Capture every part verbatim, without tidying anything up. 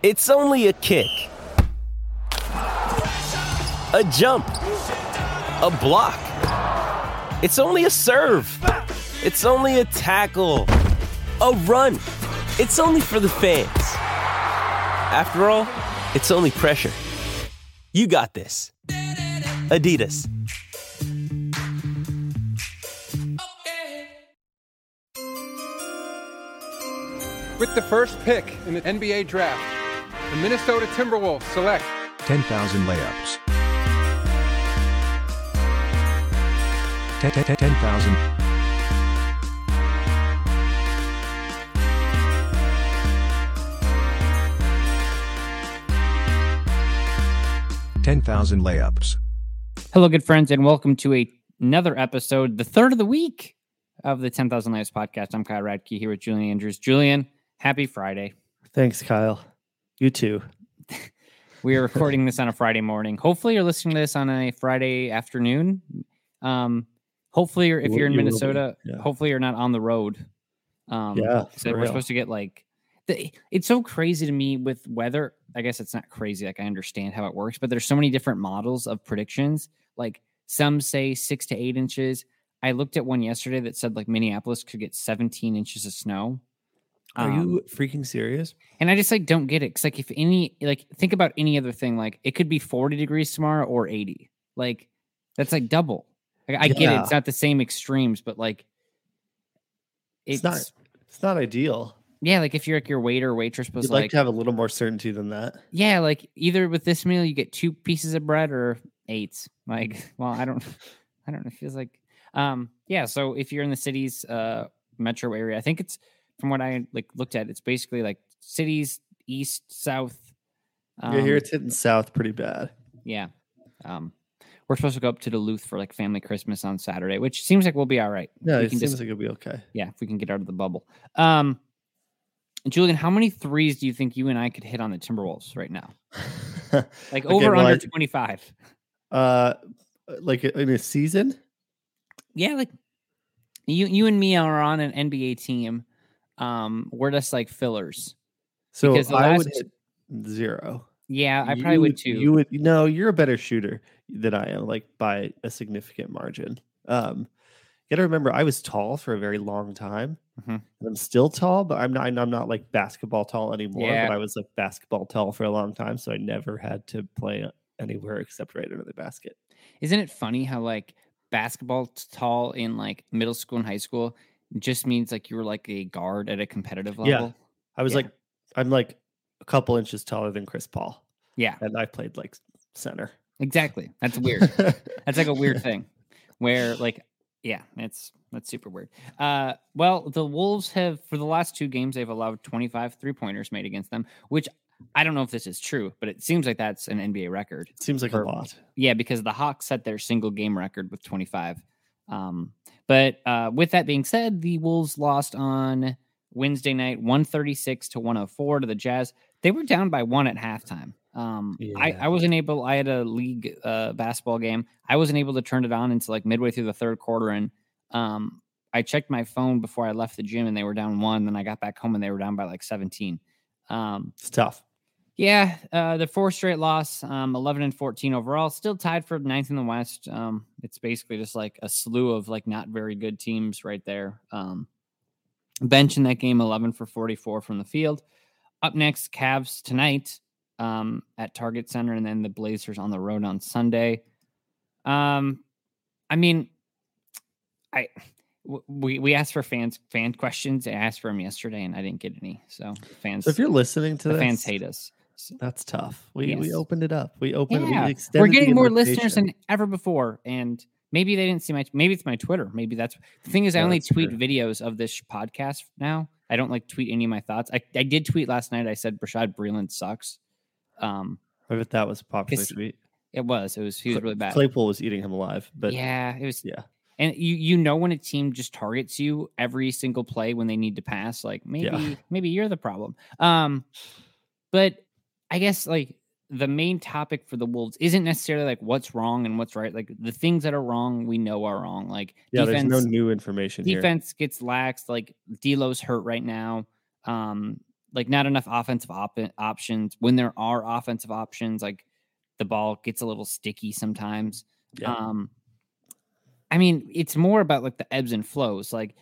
It's only a kick, a jump, a block, it's only a serve, it's only a tackle, a run, it's only for the fans. After all, it's only pressure. You got this. Adidas. With the first pick in the N B A draft, the Minnesota Timberwolves select ten thousand Layups. ten thousand. ten thousand Layups. Hello, good friends, and welcome to a, another episode, the third of the week of the ten thousand Layups Podcast. I'm Kyle Radke here with Julian Andrews. Julian, happy Friday. Thanks, Kyle. You too. We are recording this on a Friday morning. Hopefully you're listening to this on a Friday afternoon. Um, hopefully you're, if you're in Minnesota, yeah. Hopefully you're not on the road. Um, yeah, so we're real. supposed to get like, the, it's so crazy to me with weather. I guess it's not crazy. Like I understand how it works, but there's so many different models of predictions. Like some say six to eight inches. I looked at one yesterday that said like Minneapolis could get seventeen inches of snow. Are you um, freaking serious? And I just like don't get it. Cause like if any, like think about any other thing, like it could be forty degrees tomorrow or eighty. Like that's like double. Like, I yeah. get it. It's not the same extremes, but like it's, it's not, it's not ideal. Yeah. Like if you're like your waiter or waitress was you'd like, like to have a little more certainty than that. Yeah. Like either with this meal, you get two pieces of bread or eight. Like, well, I don't, I don't know. It feels like, um, yeah. So if you're in the city's uh, metro area, I think it's, from what I like looked at, it's basically like cities, east, south. Um, yeah, here it's hitting south pretty bad. Yeah. Um, we're supposed to go up to Duluth for like family Christmas on Saturday, which seems like we'll be all right. Yeah, we it can seems just, like it'll be okay. Yeah, if we can get out of the bubble. Um, Julian, how many threes do you think you and I could hit on the Timberwolves right now? Like okay, over well, under twenty-five. Uh, like in a season? Yeah, like you, you and me are on an N B A team. Um, we're just like fillers. So because the I last... would hit zero. Yeah, I you, probably would too. You would no, you're a better shooter than I am, like by a significant margin. Um, you gotta remember, I was tall for a very long time. Mm-hmm. I'm still tall, but I'm not. I'm not like basketball tall anymore. Yeah. But I was like basketball tall for a long time, so I never had to play anywhere except right under the basket. Isn't it funny how like basketball tall in like middle school and high school? Just means like you were like a guard at a competitive level. Yeah, I was yeah. like, I'm like a couple inches taller than Chris Paul. Yeah, and I played like center. Exactly. That's weird. That's like a weird thing, where like, yeah, it's that's super weird. Uh, well, the Wolves have for the last two games they've allowed twenty-five three pointers made against them, which I don't know if this is true, but it seems like that's an N B A record. It seems like for, a lot. Yeah, because the Hawks set their single game record with twenty-five. Um, but uh, with that being said, the Wolves lost on Wednesday night, one thirty-six to one oh four to the Jazz. They were down by one at halftime. Um, yeah. I, I wasn't able, I had a league uh, basketball game. I wasn't able to turn it on until like midway through the third quarter. And um, I checked my phone before I left the gym and they were down one. Then I got back home and they were down by like seventeen. Um, it's tough. Yeah. Uh, the four straight loss, um, eleven and fourteen overall, still tied for ninth in the West. Um, it's basically just like a slew of like not very good teams right there. Um, Bench in that game, eleven for forty-four from the field. Up next, Cavs tonight um, at Target Center, and then the Blazers on the road on Sunday. Um, I mean, I we we asked for fans fan questions. I asked for them yesterday, and I didn't get any. So fans, so if you're listening to the this, fans hate us. So, that's tough. We yes. we opened it up. We opened. Yeah. We extended We're getting more listeners than ever before, and maybe they didn't see my. Maybe it's my Twitter. Maybe that's the thing is I yeah, only tweet true. videos of this podcast now. I don't like tweet any of my thoughts. I, I did tweet last night. I said Breshad Breland sucks. Um, I bet that was a popular tweet. It was. It was. He was really bad. Claypool was eating him alive. But yeah, it was. Yeah, and you you know when a team just targets you every single play when they need to pass, like maybe yeah. maybe you're the problem. Um, but I guess like the main topic for the Wolves isn't necessarily like what's wrong and what's right. Like the things that are wrong, we know are wrong. Like yeah, defense, there's no new information. Defense here. Gets lax. Like D'Lo's hurt right now. Um, like not enough offensive op- options. When there are offensive options, like the ball gets a little sticky sometimes. Yeah. Um, I mean, it's more about like the ebbs and flows. Like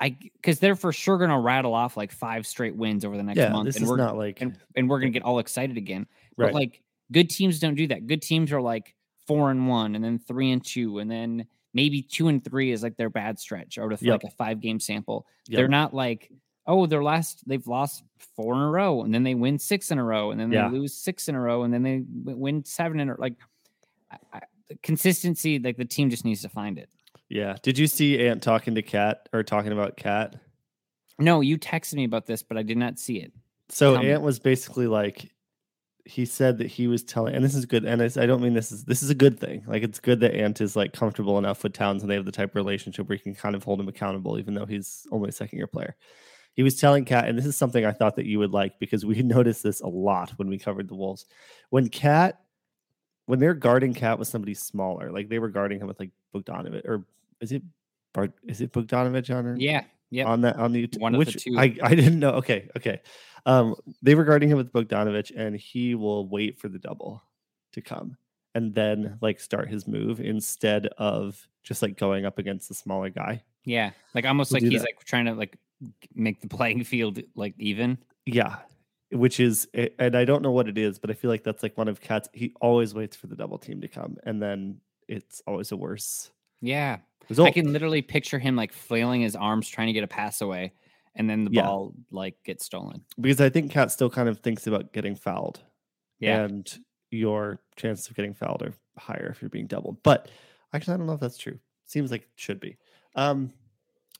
I, because they're for sure going to rattle off like five straight wins over the next yeah, month. This and is we're not like, and, and we're going to get all excited again. Right. But like good teams don't do that. Good teams are like four and one and then three and two. And then maybe two and three is like their bad stretch out of yep. like a five game sample. Yep. They're not like, oh, their last, they've lost four in a row and then they win six in a row and then they yeah. lose six in a row and then they win seven in a row. Like I, I, consistency, like the team just needs to find it. Yeah. Did you see Ant talking to Kat or talking about Kat? No, you texted me about this, but I did not see it. So Tell Ant me. was basically like, he said that he was telling, and this is good. And I, I don't mean this is, this is a good thing. Like it's good that Ant is like comfortable enough with Towns and they have the type of relationship where you can kind of hold him accountable, even though he's only a second year player. He was telling Kat, and this is something I thought that you would like because we noticed this a lot when we covered the Wolves. When Kat, when they're guarding Kat with somebody smaller, like they were guarding him with like Bogdanovich, or is it is it Bogdanovich on her? Yeah, yeah. On that on the one which of the two. I, I didn't know. Okay, okay. Um, they were guarding him with Bogdanovich, and he will wait for the double to come and then like start his move instead of just like going up against the smaller guy. Yeah, like almost He'll like he's that. like trying to like. make the playing field like even. Yeah, which is, and I don't know what it is, but I feel like that's like one of Kat's. He always waits for the double team to come, and then it's always a worse. Yeah, result. I can literally picture him like flailing his arms, trying to get a pass away, and then the yeah. ball like gets stolen. Because I think Kat still kind of thinks about getting fouled. Yeah, and your chances of getting fouled are higher if you're being doubled. But actually, I don't know if that's true. Seems like it should be. Um,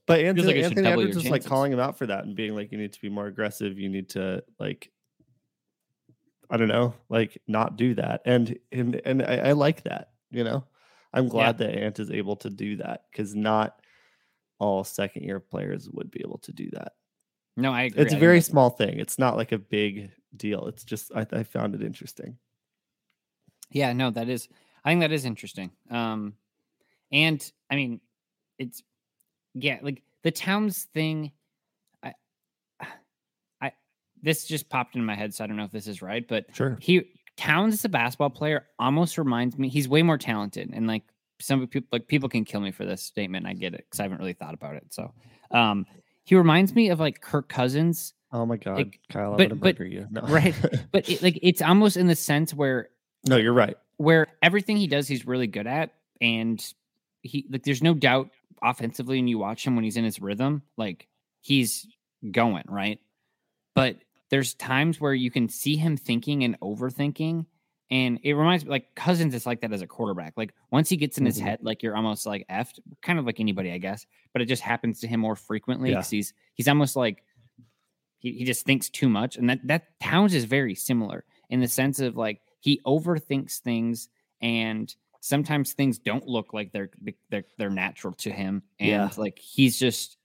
But Anthony, like Anthony Edwards was like calling him out for that and being like, you need to be more aggressive. You need to like, I don't know, like not do that. And and, and I, I like that, you know, I'm glad yeah. that Ant is able to do that because not all second year players would be able to do that. No, I agree. It's a very small thing. It's not like a big deal. It's just, I, I found it interesting. Yeah, no, that is, I think that is interesting. Um, and I mean, it's, yeah, like the Towns thing, I, I, this just popped into my head, so I don't know if this is right, but sure, he Towns is a basketball player. Almost reminds me, he's way more talented, and like some people, like people can kill me for this statement. I get it because I haven't really thought about it. So, um, he reminds me of like Kirk Cousins. Oh my god, like, Kyle, I'm but, gonna but, murder you. No. Right, but it, like it's almost in the sense where no, you're right. Where everything he does, he's really good at, and he like there's no doubt. Offensively, and you watch him when he's in his rhythm, like he's going right. But there's times where you can see him thinking and overthinking, and it reminds me like Cousins is like that as a quarterback. Like once he gets in mm-hmm. his head, like you're almost like effed, kind of like anybody, I guess. But it just happens to him more frequently because yeah. he's he's almost like he, he just thinks too much, and that that Towns is very similar in the sense of like he overthinks things and. Sometimes things don't look like they're they're, they're natural to him, and yeah. like he's just,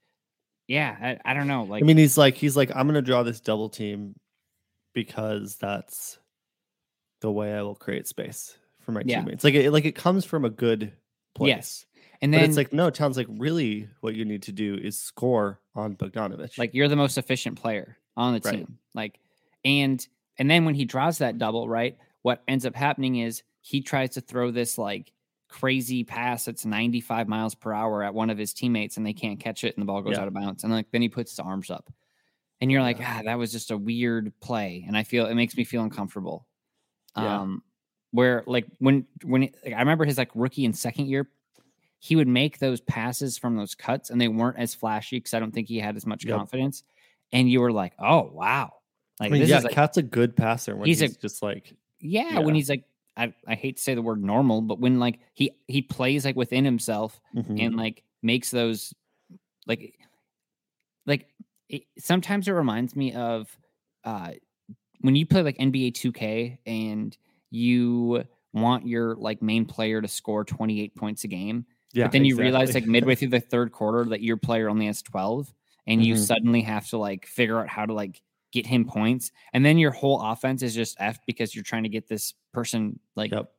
yeah, I, I don't know. Like, I mean, he's like he's like I'm gonna draw this double team because that's the way I will create space for my yeah. teammates. Like, it, like it comes from a good place. Yes, and then but it's like no, Towns like really what you need to do is score on Bogdanovich. Like you're the most efficient player on the right. team. Like, and and then when he draws that double, right, what ends up happening is. He tries to throw this like crazy pass that's ninety-five miles per hour at one of his teammates and they can't catch it and the ball goes yeah. out of bounds. And like then he puts his arms up and you're like, ah, that was just a weird play. And I feel it makes me feel uncomfortable. Yeah. Um, where like when, when it, like, I remember his like rookie and second year, he would make those passes from those cuts and they weren't as flashy because I don't think he had as much yep. confidence. And you were like, oh, wow. Like, I mean, this yeah, is like, Cat's a good passer when he's, he's a, just like, yeah, yeah, when he's like, I, I hate to say the word normal, but when like he, he plays like within himself mm-hmm. and like makes those like, like it, sometimes it reminds me of uh, when you play like N B A two K and you want your like main player to score twenty-eight points a game. Yeah, but then you exactly. realize like midway through the third quarter that your player only has twelve and mm-hmm. you suddenly have to like figure out how to like get him points. And then your whole offense is just F because you're trying to get this person like, yep.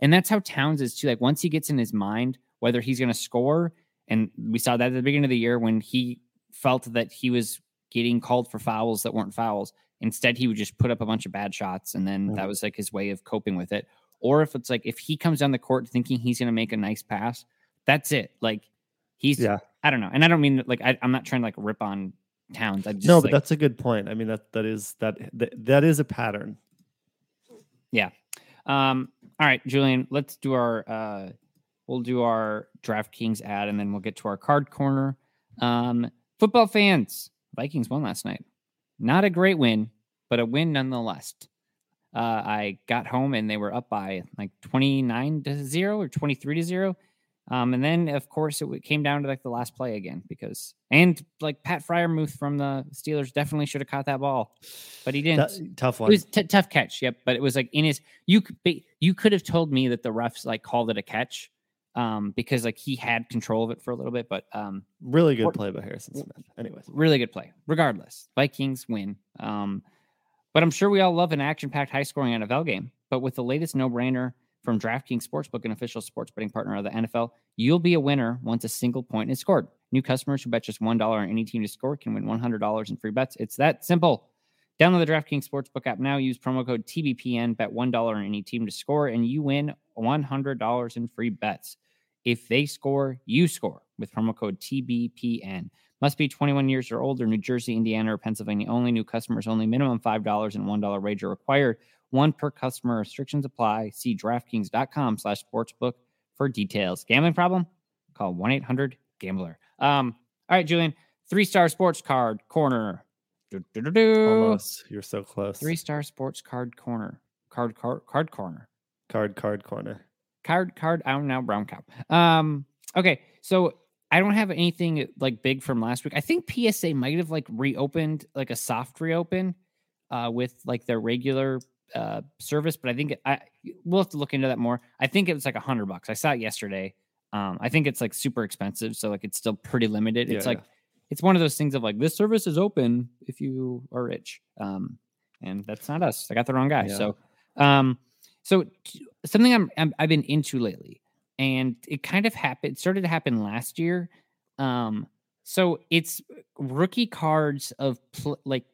and that's how Towns is too. Like once he gets in his mind, whether he's going to score. And we saw that at the beginning of the year when he felt that he was getting called for fouls that weren't fouls. Instead, he would just put up a bunch of bad shots. And then mm-hmm. that was like his way of coping with it. Or if it's like, if he comes down the court thinking he's going to make a nice pass, that's it. Like he's, yeah. I don't know. And I don't mean like, I, I'm not trying to like rip on Towns. I just, no, but like, that's a good point. I mean, that, that is, that, that, that is a pattern. Yeah. Um, all right, Julian, let's do our, uh, we'll do our DraftKings ad and then we'll get to our card corner. Um, football fans, Vikings won last night. Not a great win, but a win nonetheless. Uh, I got home and they were up by like twenty-nine to zero or twenty-three to zero. Um, and then, of course, it came down to like the last play again because and like Pat Freiermuth from the Steelers definitely should have caught that ball, but he didn't. T- tough one. It was t- tough catch. Yep. But it was like in his you could be, you could have told me that the refs like called it a catch um, because like he had control of it for a little bit. But um, really good or, play by Harrison Smith. Anyways, really good play. Regardless, Vikings win. Um, but I'm sure we all love an action-packed, high-scoring N F L game. But with the latest no-brainer from DraftKings Sportsbook, an official sports betting partner of the N F L, you'll be a winner once a single point is scored. New customers who bet just one dollar on any team to score can win one hundred dollars in free bets. It's that simple. Download the DraftKings Sportsbook app now. Use promo code T B P N. Bet one dollar on any team to score, and you win one hundred dollars in free bets. If they score, you score with promo code T B P N. Must be twenty-one years or older, New Jersey, Indiana, or Pennsylvania only. New customers only. Minimum five dollars and one dollar wager required. One per customer. Restrictions apply. See DraftKings.com slash sportsbook for details. Gambling problem? Call one eight hundred gambler. Um, all right, Julian. Three-star sports card corner. Do, do, do, do. Almost. You're so close. Three-star sports card corner. Card, card, card corner. Card, card corner. Card, card. I don't know. Brown cow. Um, okay, so I don't have anything like big from last week. I think P S A might have like reopened, like a soft reopen uh, with like their regular uh, service. But I think it, I we'll have to look into that more. I think it was like a hundred bucks. I saw it yesterday. Um, I think it's like super expensive. So like, it's still pretty limited. It's yeah, like, yeah. it's one of those things of like, this service is open if you are rich. Um, and that's not us. I got the wrong guy. Yeah. So, um, so t- something I'm, I'm, I've been into lately. And it kind of happened, started to happen last year. Um, so it's rookie cards of pl- like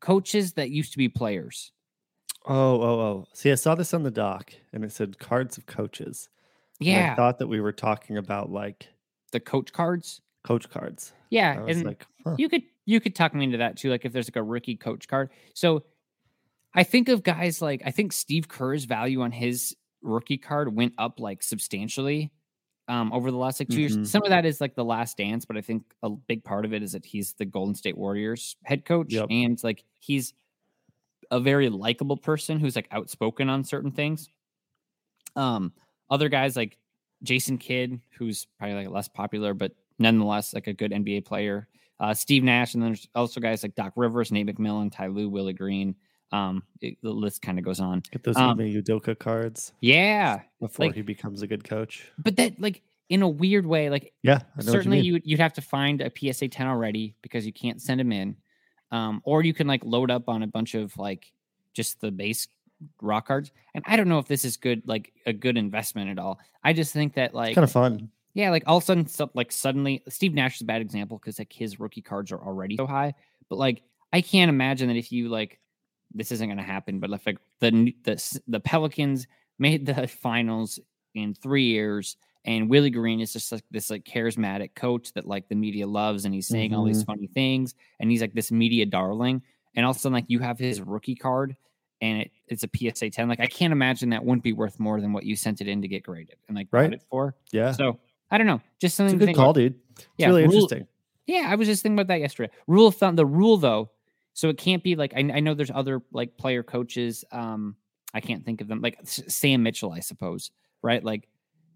coaches that used to be players. Oh, oh, oh. See, I saw this on the doc and it said cards of coaches. Yeah. And I thought that we were talking about like the coach cards. Coach cards. Yeah. I was and like, huh. you could, you could talk me into that too. Like if there's like a rookie coach card. So I think of guys like, I think Steve Kerr's value on his rookie card went up like substantially um over the last like two mm-hmm. years. Some of that is like the last dance, but I think a big part of it is that he's the Golden State Warriors head coach yep. and like he's a very likable person who's like outspoken on certain things. Um other guys like Jason Kidd, who's probably like less popular but nonetheless like a good N B A player, uh Steve Nash, and then there's also guys like Doc Rivers, Nate McMillan, Ty Lue, Willie Green. Um, it, the list kind of goes on. Get those um, Ime Udoka cards. Yeah. Before like, he becomes a good coach. But that, like, in a weird way, like, yeah, certainly you you'd, you'd have to find a P S A ten already because you can't send them in. Um, or you can like load up on a bunch of like just the base raw cards. And I don't know if this is good, like a good investment at all. I just think that like kind of fun. Yeah, like all of a sudden, so, like suddenly Steve Nash is a bad example because like his rookie cards are already so high. But like I can't imagine that if you like. This isn't going to happen, but like the the the Pelicans made the finals in three years. And Willie Green is just like this like charismatic coach that like the media loves, and he's saying mm-hmm. all these funny things, and he's like this media darling. And all of a sudden, like you have his rookie card, and it, it's a P S A ten. Like I can't imagine that wouldn't be worth more than what you sent it in to get graded and like right. got it for. Yeah. So I don't know, just something. It's a good call, about. dude. It's yeah, really rule, interesting. Yeah, I was just thinking about that yesterday. Rule of thumb, the rule though. So it can't be like I, I know there's other like player coaches. Um, I can't think of them. Like Sam Mitchell, I suppose. Right, like.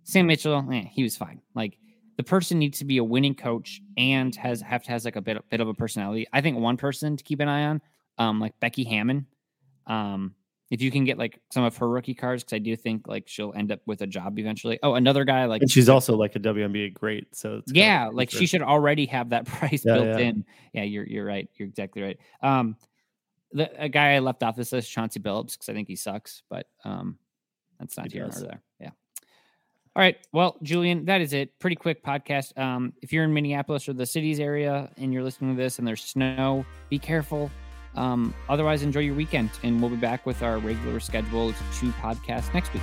Sam Mitchell, eh, he was fine. Like the person needs to be a winning coach and has have to has like a bit, bit of a personality. I think one person to keep an eye on, um, like Becky Hammon. Um, if you can get like some of her rookie cards, because I do think like she'll end up with a job eventually. Oh, another guy like, and she's also like a W N B A great. So it's yeah, like she should already have that price yeah, built yeah. in. Yeah, you're you're right. You're exactly right. Um, the a guy I left off this list, Chauncey Billups, because I think he sucks, but um, that's not he here does. Nor there. Yeah. All right. Well, Julian, that is it. Pretty quick podcast. Um, if you're in Minneapolis or the cities area and you're listening to this and there's snow, be careful. Um, otherwise, enjoy your weekend. And we'll be back with our regular scheduled two podcasts next week.